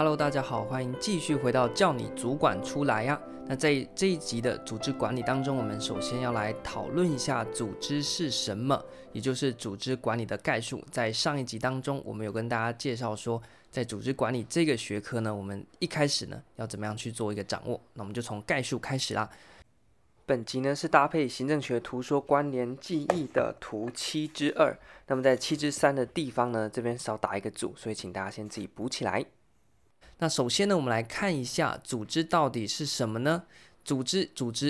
Hello， 大家好，欢迎继续回到叫你主管出来呀。那在这一集的组织管理当中，我们首先要来讨论一下组织是什么，也就是组织管理的概述。在上一集当中，我们有跟大家介绍说，在组织管理这个学科呢，我们一开始呢要怎么样去做一个掌握。那我们就从概述开始啦。本集呢是搭配行政学图说关联记忆的图7之2，那么在7之3的地方呢，这边少打一个组，所以请大家先自己补起来。那首先呢，我们来看一下组织到底是什么呢？组织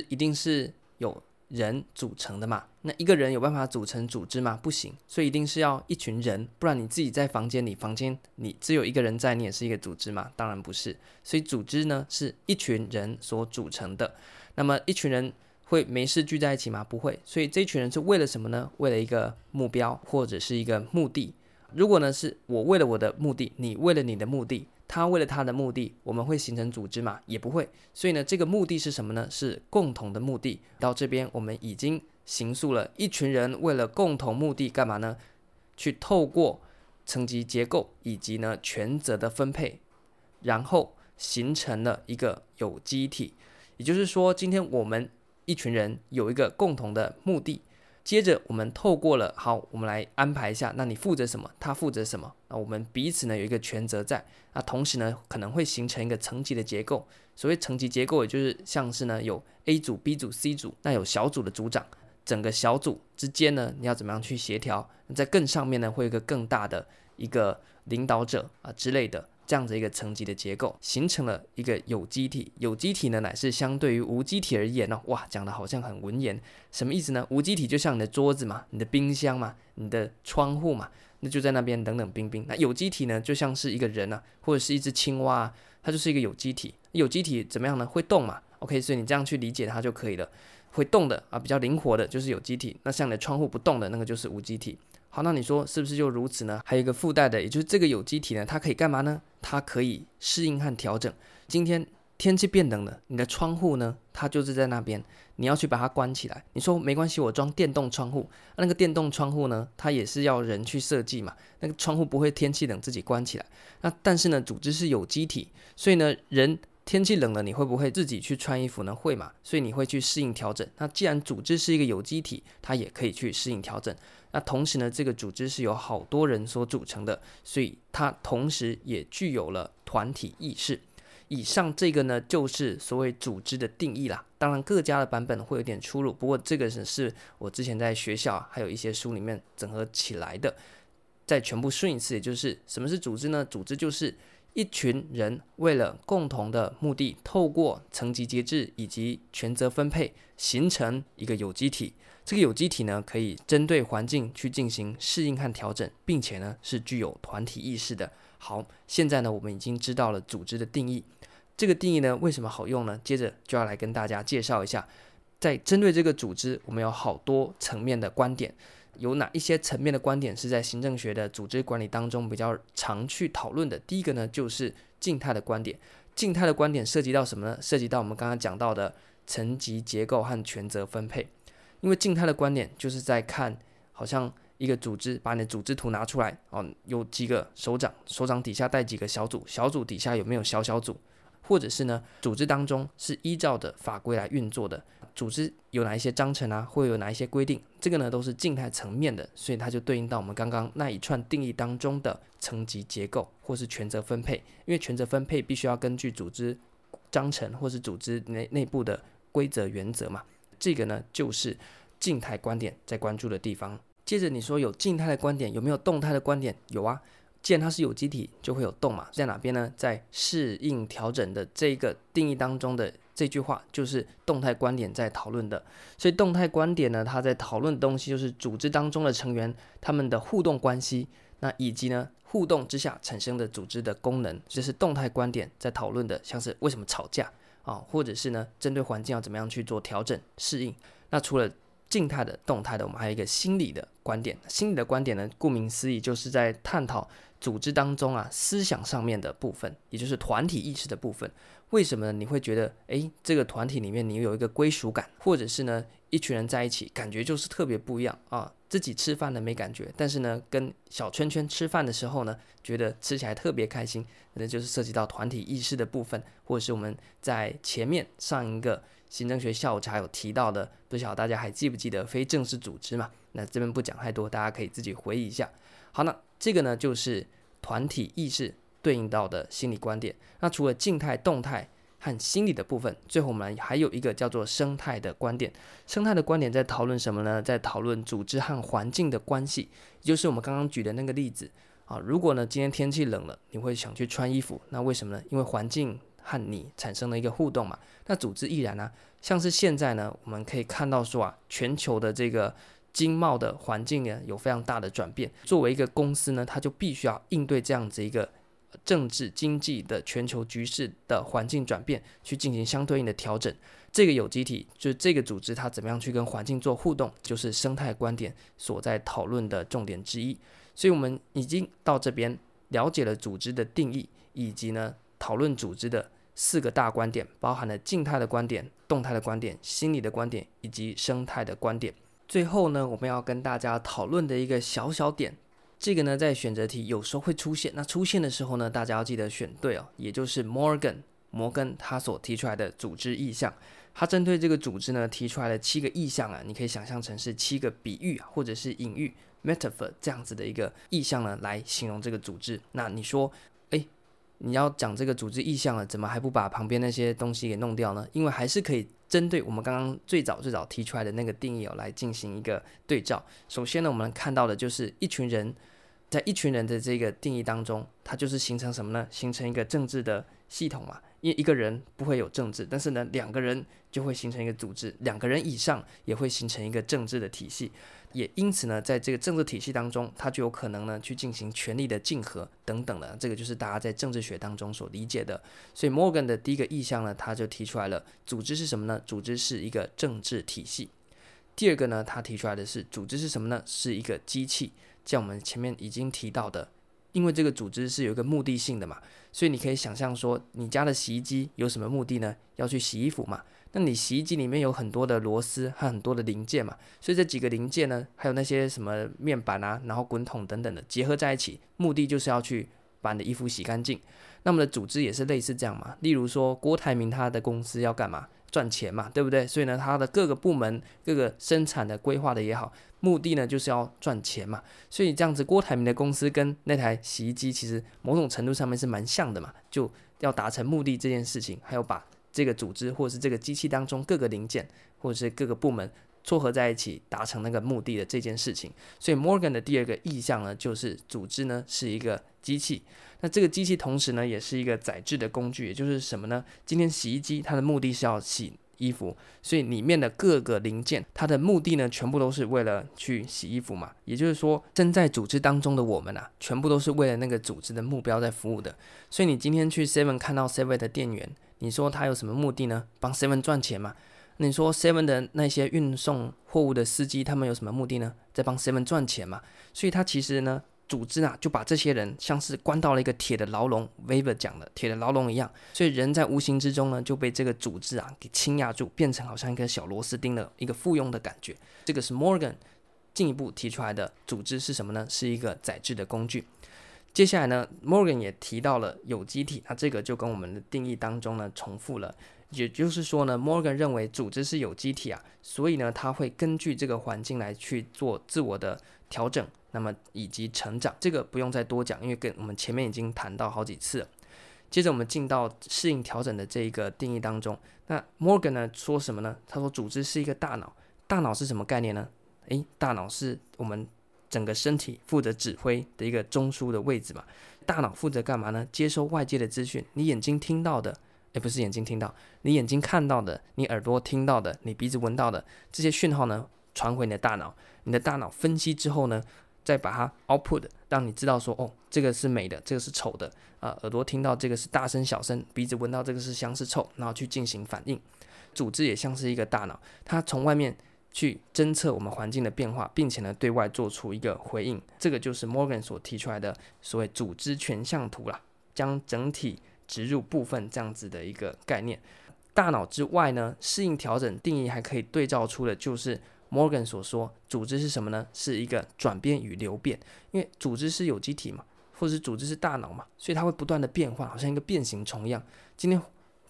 一定是有人组成的嘛，那一个人有办法组成组织吗？不行，所以一定是要一群人，不然你自己在房间里只有一个人在，你也是一个组织嘛？当然不是。所以组织呢是一群人所组成的。那么一群人会没事聚在一起吗？不会。所以这群人是为了什么呢？为了一个目标或者是一个目的。如果呢是我为了我的目的，你为了你的目的，他为了他的目的，我们会形成组织吗？也不会。所以呢，这个目的是什么呢？是共同的目的。到这边我们已经形塑了一群人为了共同目的干嘛呢？去透过层级结构以及呢权责的分配，然后形成了一个有机体。也就是说，今天我们一群人有一个共同的目的，接着我们透过了，好，我们来安排一下，那你负责什么，他负责什么，那我们彼此呢有一个权责在，那同时呢可能会形成一个层级的结构。所谓层级结构，也就是像是呢有 A 组 B 组 C 组，那有小组的组长，整个小组之间呢你要怎么样去协调，在更上面呢会有一个更大的一个领导者啊之类的，这样子一个层级的结构形成了一个有机体。有机体呢乃是相对于无机体而言哦，哇，讲的好像很文言，什么意思呢？无机体就像你的桌子嘛，你的冰箱嘛，你的窗户嘛，那就在那边冷冷冰冰。那有机体呢就像是一个人啊，或者是一只青蛙啊，它就是一个有机体。有机体怎么样呢？会动嘛， OK， 所以你这样去理解它就可以了。会动的啊，比较灵活的就是有机体，那像你的窗户不动的那个就是无机体。好，那你说是不是就如此呢？还有一个附带的，也就是这个有机体呢，它可以干嘛呢？它可以适应和调整。今天天气变冷了，你的窗户呢，它就是在那边，你要去把它关起来。你说没关系，我装电动窗户，那个电动窗户呢，它也是要人去设计嘛，那个窗户不会天气冷自己关起来。那但是呢，组织是有机体，所以呢，人天气冷了，你会不会自己去穿衣服呢？会嘛，所以你会去适应调整。那既然组织是一个有机体，它也可以去适应调整。那同时呢，这个组织是由好多人所组成的，所以它同时也具有了团体意识。以上这个呢，就是所谓组织的定义啦。当然各家的版本会有点出入，不过这个是我之前在学校还有一些书里面整合起来的。再全部顺一次，也就是什么是组织呢？组织就是一群人为了共同的目的，透过层级节制以及权责分配，形成一个有机体。这个有机体呢，可以针对环境去进行适应和调整，并且呢是具有团体意识的。好，现在呢我们已经知道了组织的定义。这个定义呢为什么好用呢？接着就要来跟大家介绍一下，在针对这个组织，我们有好多层面的观点。有哪一些层面的观点是在行政学的组织管理当中比较常去讨论的？第一个呢，就是静态的观点。静态的观点涉及到什么呢？涉及到我们刚刚讲到的层级结构和权责分配。因为静态的观点就是在看，好像一个组织，把你的组织图拿出来哦，有几个首长，首长底下带几个小组，小组底下有没有小小组，或者是呢，组织当中是依照的法规来运作的，组织有哪一些章程啊，会有哪一些规定，这个呢都是静态层面的，所以它就对应到我们刚刚那一串定义当中的层级结构或是权责分配。因为权责分配必须要根据组织章程或是组织 内部的规则原则嘛，这个呢就是静态观点在关注的地方。接着你说有静态的观点，有没有动态的观点？有啊，既然它是有机体就会有动嘛，在哪边呢？在适应调整的这个定义当中的这句话就是动态观点在讨论的。所以动态观点呢，它在讨论的东西就是组织当中的成员他们的互动关系，那以及呢互动之下产生的组织的功能，这是动态观点在讨论的，像是为什么吵架啊，或者是呢针对环境要怎么样去做调整适应。那除了静态的、动态的，我们还有一个心理的观点。心理的观点呢，顾名思义就是在探讨组织当中啊思想上面的部分，也就是团体意识的部分。为什么呢？你会觉得这个团体里面你有一个归属感，或者是呢一群人在一起感觉就是特别不一样啊，自己吃饭的没感觉，但是呢跟小圈圈吃饭的时候呢觉得吃起来特别开心，那就是涉及到团体意识的部分，或者是我们在前面上一个行政学下午茶有提到的，不晓得大家还记不记得非正式组织嘛，那这边不讲太多，大家可以自己回忆一下。好，那这个呢就是团体意识对应到的心理观点。那除了静态动态和心理的部分，最后我们还有一个叫做生态的观点。生态的观点在讨论什么呢？在讨论组织和环境的关系，也就是我们刚刚举的那个例子啊。如果呢今天天气冷了，你会想去穿衣服，那为什么呢？因为环境和你产生了一个互动嘛。那组织亦然啊，像是现在呢我们可以看到说啊，全球的这个经贸的环境呢有非常大的转变，作为一个公司呢它就必须要应对这样子一个政治经济的全球局势的环境转变，去进行相对应的调整。这个有机体就是这个组织它怎么样去跟环境做互动，就是生态观点所在讨论的重点之一。所以我们已经到这边了解了组织的定义，以及呢讨论组织的四个大观点，包含了静态的观点、动态的观点、心理的观点以及生态的观点。最后呢我们要跟大家讨论的一个小小点，这个呢在选择题有时候会出现，那出现的时候呢大家要记得选对哦，也就是 摩根他所提出来的组织意象。他针对这个组织呢提出来的7个意象啊，你可以想象成是7个比喻啊，或者是隐喻 metaphor 这样子的一个意象呢来形容这个组织。那你说你要讲这个组织意象了，怎么还不把旁边那些东西给弄掉呢？因为还是可以针对我们刚刚最早提出来的那个定义哦，来进行一个对照。首先呢，我们看到的就是一群人，在一群人的这个定义当中，它就是形成什么呢？形成一个政治的系统嘛。因为一个人不会有政治，但是呢，2个人就会形成一个组织，2个人以上也会形成一个政治的体系。也因此呢，在这个政治体系当中，它就有可能呢去进行权力的竞合等等的，这个就是大家在政治学当中所理解的。所以 Morgan 的第一个意象呢，他就提出来了，组织是什么呢？组织是一个政治体系。第二个呢，他提出来的是组织是什么呢？是一个机器。像我们前面已经提到的，因为这个组织是有一个目的性的嘛，所以你可以想象说，你家的洗衣机有什么目的呢？要去洗衣服嘛。那你洗衣机里面有很多的螺丝和很多的零件嘛，所以这几个零件呢，还有那些什么面板啊，然后滚筒等等的结合在一起，目的就是要去把你的衣服洗干净。那么的组织也是类似这样嘛，例如说郭台铭他的公司要干嘛？赚钱嘛，对不对？所以呢，他的各个部门、各个生产的规划的也好，目的呢就是要赚钱嘛。所以这样子，郭台铭的公司跟那台洗衣机其实某种程度上面是蛮像的嘛，就要达成目的这件事情，还有把这个组织或者是这个机器当中各个零件或者是各个部门撮合在一起，达成那个目的的这件事情。所以 Morgan 的第二个意象呢，就是组织呢是一个机器。那这个机器同时呢也是一个载制的工具，也就是什么呢？今天洗衣机它的目的是要洗衣服，所以里面的各个零件它的目的呢全部都是为了去洗衣服嘛。也就是说，身在组织当中的我们啊，全部都是为了那个组织的目标在服务的。所以你今天去 Seven 看到 Seven 的店员，你说他有什么目的呢？帮 Seven 赚钱嘛。你说 Seven 的那些运送货物的司机，他们有什么目的呢？在帮 Seven 赚钱嘛。所以他其实呢组织啊，就把这些人像是关到了一个铁的牢笼 ，Weber 讲的铁的牢笼一样，所以人在无形之中呢就被这个组织啊给倾轧住，变成好像一个小螺丝钉的一个附庸的感觉。这个是 Morgan 进一步提出来的，组织是什么呢？是一个载制的工具。接下来呢 ，Morgan 也提到了有机体，那这个就跟我们的定义当中呢重复了。也就是说呢 ，Morgan 认为组织是有机体啊，所以呢他会根据这个环境来去做自我的调整。那么以及成长，这个不用再多讲，因为跟我们前面已经谈到好几次了。接着我们进到适应调整的这一个定义当中，那 Morgan 呢说什么呢？他说组织是一个大脑。大脑是什么概念呢？大脑是我们整个身体负责指挥的一个中枢的位置嘛。大脑负责干嘛呢？接收外界的资讯，你眼睛听到的，不是眼睛听到，你眼睛看到的，你耳朵听到的，你鼻子闻到的，这些讯号呢传回你的大脑，你的大脑分析之后呢再把它 output 让你知道说，这个是美的，这个是丑的，耳朵听到这个是大声小声，鼻子闻到这个是香是臭，然后去进行反应。组织也像是一个大脑，它从外面去侦测我们环境的变化，并且呢对外做出一个回应。这个就是 Morgan 所提出来的所谓组织全像图啦，将整体植入部分这样子的一个概念。大脑之外呢，适应调整定义还可以对照出的就是 Morgan 所说，组织是什么呢？是一个转变与流变，因为组织是有机体嘛，或者是组织是大脑嘛，所以它会不断的变化，好像一个变形虫一样。今天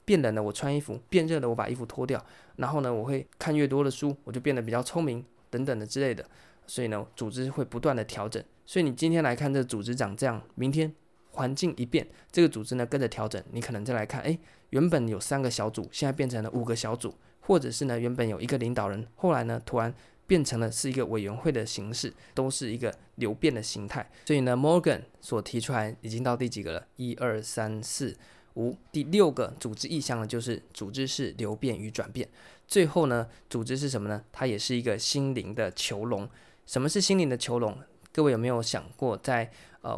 变冷了我穿衣服，变热了我把衣服脱掉，然后呢我会看越多的书，我就变得比较聪明等等的之类的。所以呢组织会不断的调整，所以你今天来看这个组织长这样，明天环境一变，这个组织呢跟着调整，你可能再来看，原本有3个小组，现在变成了5个小组，或者是呢原本有一个领导人，后来呢突然变成了是一个委员会的形式，都是一个流变的形态。所以呢 Morgan 所提出来已经到第几个了？1、2、3、4、5，第6个组织意向呢，就是组织是流变与转变。最后呢组织是什么呢？它也是一个心灵的囚笼。什么是心灵的囚笼？各位有没有想过在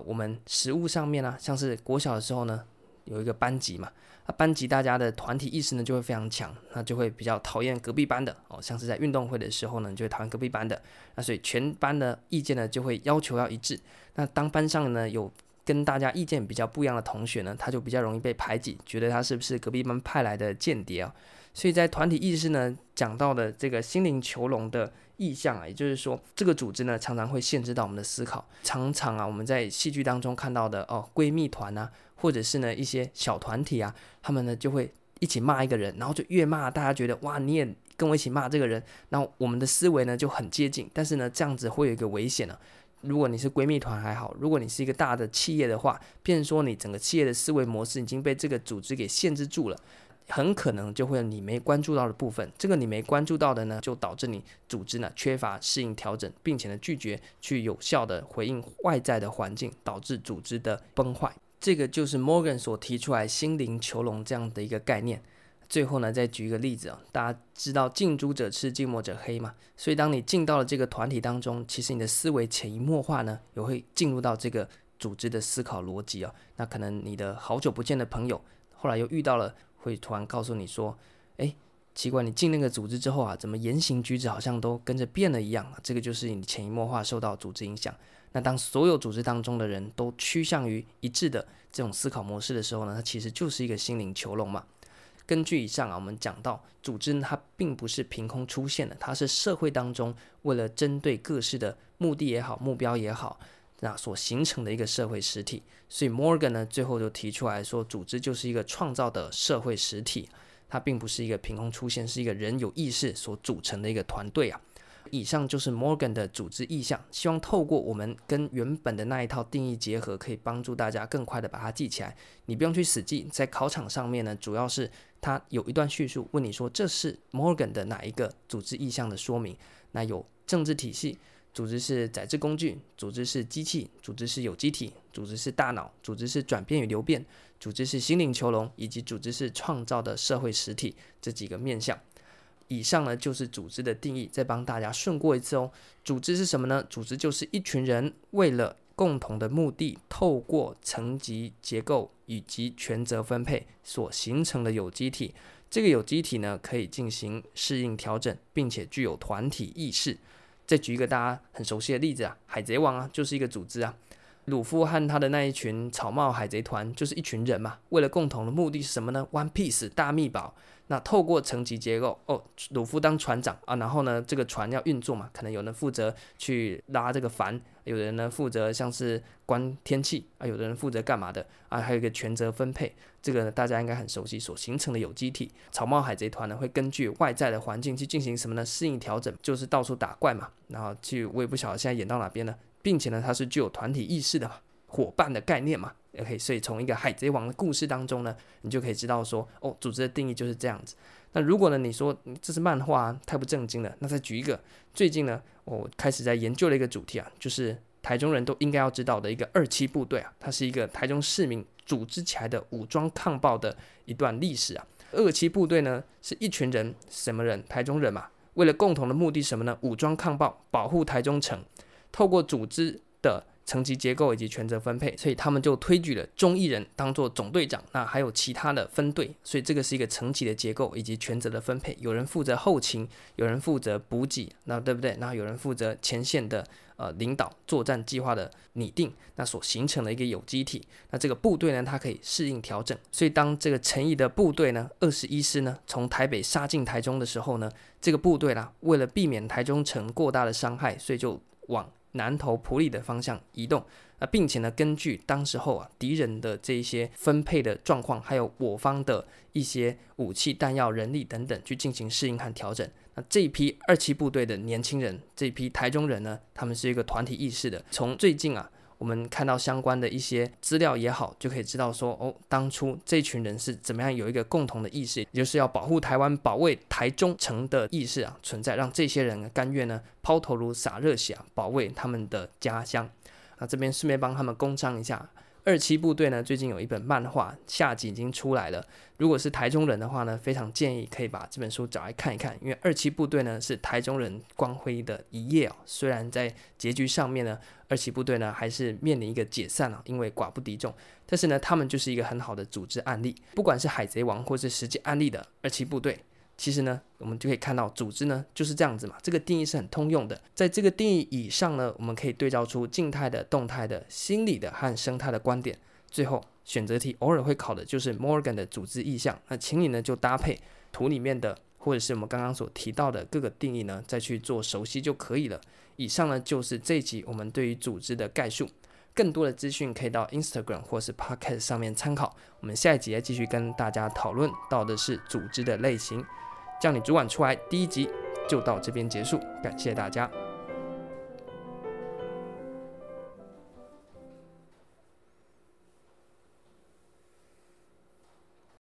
我们食物上面啊，像是国小的时候呢有一个班级嘛，班级大家的团体意识呢就会非常强，那就会比较讨厌隔壁班的像是在运动会的时候呢，你就会讨厌隔壁班的，那所以全班的意见呢就会要求要一致。那当班上呢有跟大家意见比较不一样的同学呢，他就比较容易被排挤，觉得他是不是隔壁班派来的间谍啊。所以在团体意识呢讲到的这个心灵囚笼的意象也就是说，这个组织呢常常会限制到我们的思考。常常我们在戏剧当中看到的闺蜜团啊，或者是呢一些小团体啊，他们呢就会一起骂一个人，然后就越骂大家觉得哇你也跟我一起骂这个人，然后我们的思维呢就很接近。但是呢这样子会有一个危险啊，如果你是闺蜜团还好，如果你是一个大的企业的话，变成说你整个企业的思维模式已经被这个组织给限制住了，很可能就会有你没关注到的部分。这个你没关注到的呢，就导致你组织呢缺乏适应调整，并且呢拒绝去有效的回应外在的环境，导致组织的崩坏。这个就是 Morgan 所提出来心灵囚笼这样的一个概念。最后呢再举一个例子大家知道近朱者赤近墨者黑嘛，所以当你进到了这个团体当中，其实你的思维潜移默化呢也会进入到这个组织的思考逻辑那可能你的好久不见的朋友后来又遇到了，会突然告诉你说奇怪，你进那个组织之后怎么言行举止好像都跟着变了一样这个就是你潜移默化受到组织影响。那当所有组织当中的人都趋向于一致的这种思考模式的时候呢，它其实就是一个心灵囚笼嘛。根据以上我们讲到，组织它并不是凭空出现的，它是社会当中为了针对各式的目的也好，目标也好，那所形成的一个社会实体。所以 Morgan 呢最后就提出来说，组织就是一个创造的社会实体，它并不是一个凭空出现，是一个人有意识所组成的一个团队啊。以上就是 Morgan 的组织意象，希望透过我们跟原本的那一套定义结合，可以帮助大家更快的把它记起来。你不用去死记，在考场上面呢，主要是它有一段叙述问你说这是 Morgan 的哪一个组织意象的说明。那有政治体系，组织是载制工具，组织是机器，组织是有机体，组织是大脑，组织是转变与流变，组织是心灵囚笼，以及组织是创造的社会实体，这几个面向。以上呢就是组织的定义，再帮大家顺过一次组织是什么呢？组织就是一群人为了共同的目的，透过层级结构以及权责分配所形成的有机体。这个有机体呢可以进行适应调整，并且具有团体意识。再举一个大家很熟悉的例子海贼王就是一个组织鲁夫和他的那一群草帽海贼团就是一群人嘛，为了共同的目的是什么呢？ One Piece 大秘宝。那透过层级结构鲁夫当船长然后呢这个船要运作嘛，可能有人负责去拉这个帆，有人呢负责像是观天气有人负责干嘛的还有一个权责分配，这个呢大家应该很熟悉，所形成的有机体。草帽海贼团呢会根据外在的环境去进行什么呢？适应调整，就是到处打怪嘛，然后去我也不晓得现在演到哪边了，并且呢它是具有团体意识的伙伴的概念嘛。OK， 所以从一个海贼王的故事当中呢，你就可以知道说组织的定义就是这样子。那如果呢你说这是漫画太不正经了，那再举一个最近呢我开始在研究了一个主题就是台中人都应该要知道的一个27部队它是一个台中市民组织起来的武装抗暴的一段历史27部队呢是一群人，什么人？台中人嘛，为了共同的目的什么呢？武装抗暴，保护台中城。透过组织的层级结构以及权责分配，所以他们就推举了众议人当做总队长，那还有其他的分队，所以这个是一个层级的结构以及权责的分配，有人负责后勤，有人负责补给，那对不对？那有人负责前线的领导作战计划的拟定，那所形成的一个有机体。那这个部队呢，它可以适应调整。所以当这个陈毅的部队呢，21师呢，从台北杀进台中的时候呢，这个部队啦，为了避免台中城过大的伤害，所以就往南投埔里的方向移动，并且呢，根据当时候敌人的这一些分配的状况，还有我方的一些武器弹药人力等等，去进行适应和调整。那这一批二期部队的年轻人，这一批台中人呢，他们是一个团体意识的。从最近我们看到相关的一些资料也好，就可以知道说当初这群人是怎么样有一个共同的意识，就是要保护台湾、保卫台中城的意识存在，让这些人甘愿呢抛头颅洒热血保卫他们的家乡。那这边顺便帮他们工商一下，二期部队呢最近有一本漫画，下集已经出来了。如果是台中人的话呢，非常建议可以把这本书找来看一看，因为二期部队呢是台中人光辉的一页虽然在结局上面呢，二期部队呢还是面临一个解散因为寡不敌众，但是呢他们就是一个很好的组织案例，不管是海贼王或是实际案例的二期部队，其实呢我们就可以看到组织呢就是这样子嘛，这个定义是很通用的。在这个定义以上呢，我们可以对照出静态的、动态的、心理的和生态的观点。最后选择题偶尔会考的就是 Morgan 的组织意象，那请你呢就搭配图里面的或者是我们刚刚所提到的各个定义呢再去做熟悉就可以了。以上呢就是这一集我们对于组织的概述，更多的资讯可以到 Instagram 或是 Podcast 上面参考。我们下一集再继续跟大家讨论到的是组织的类型，叫你主管出来第一集就到这边结束，感谢大家。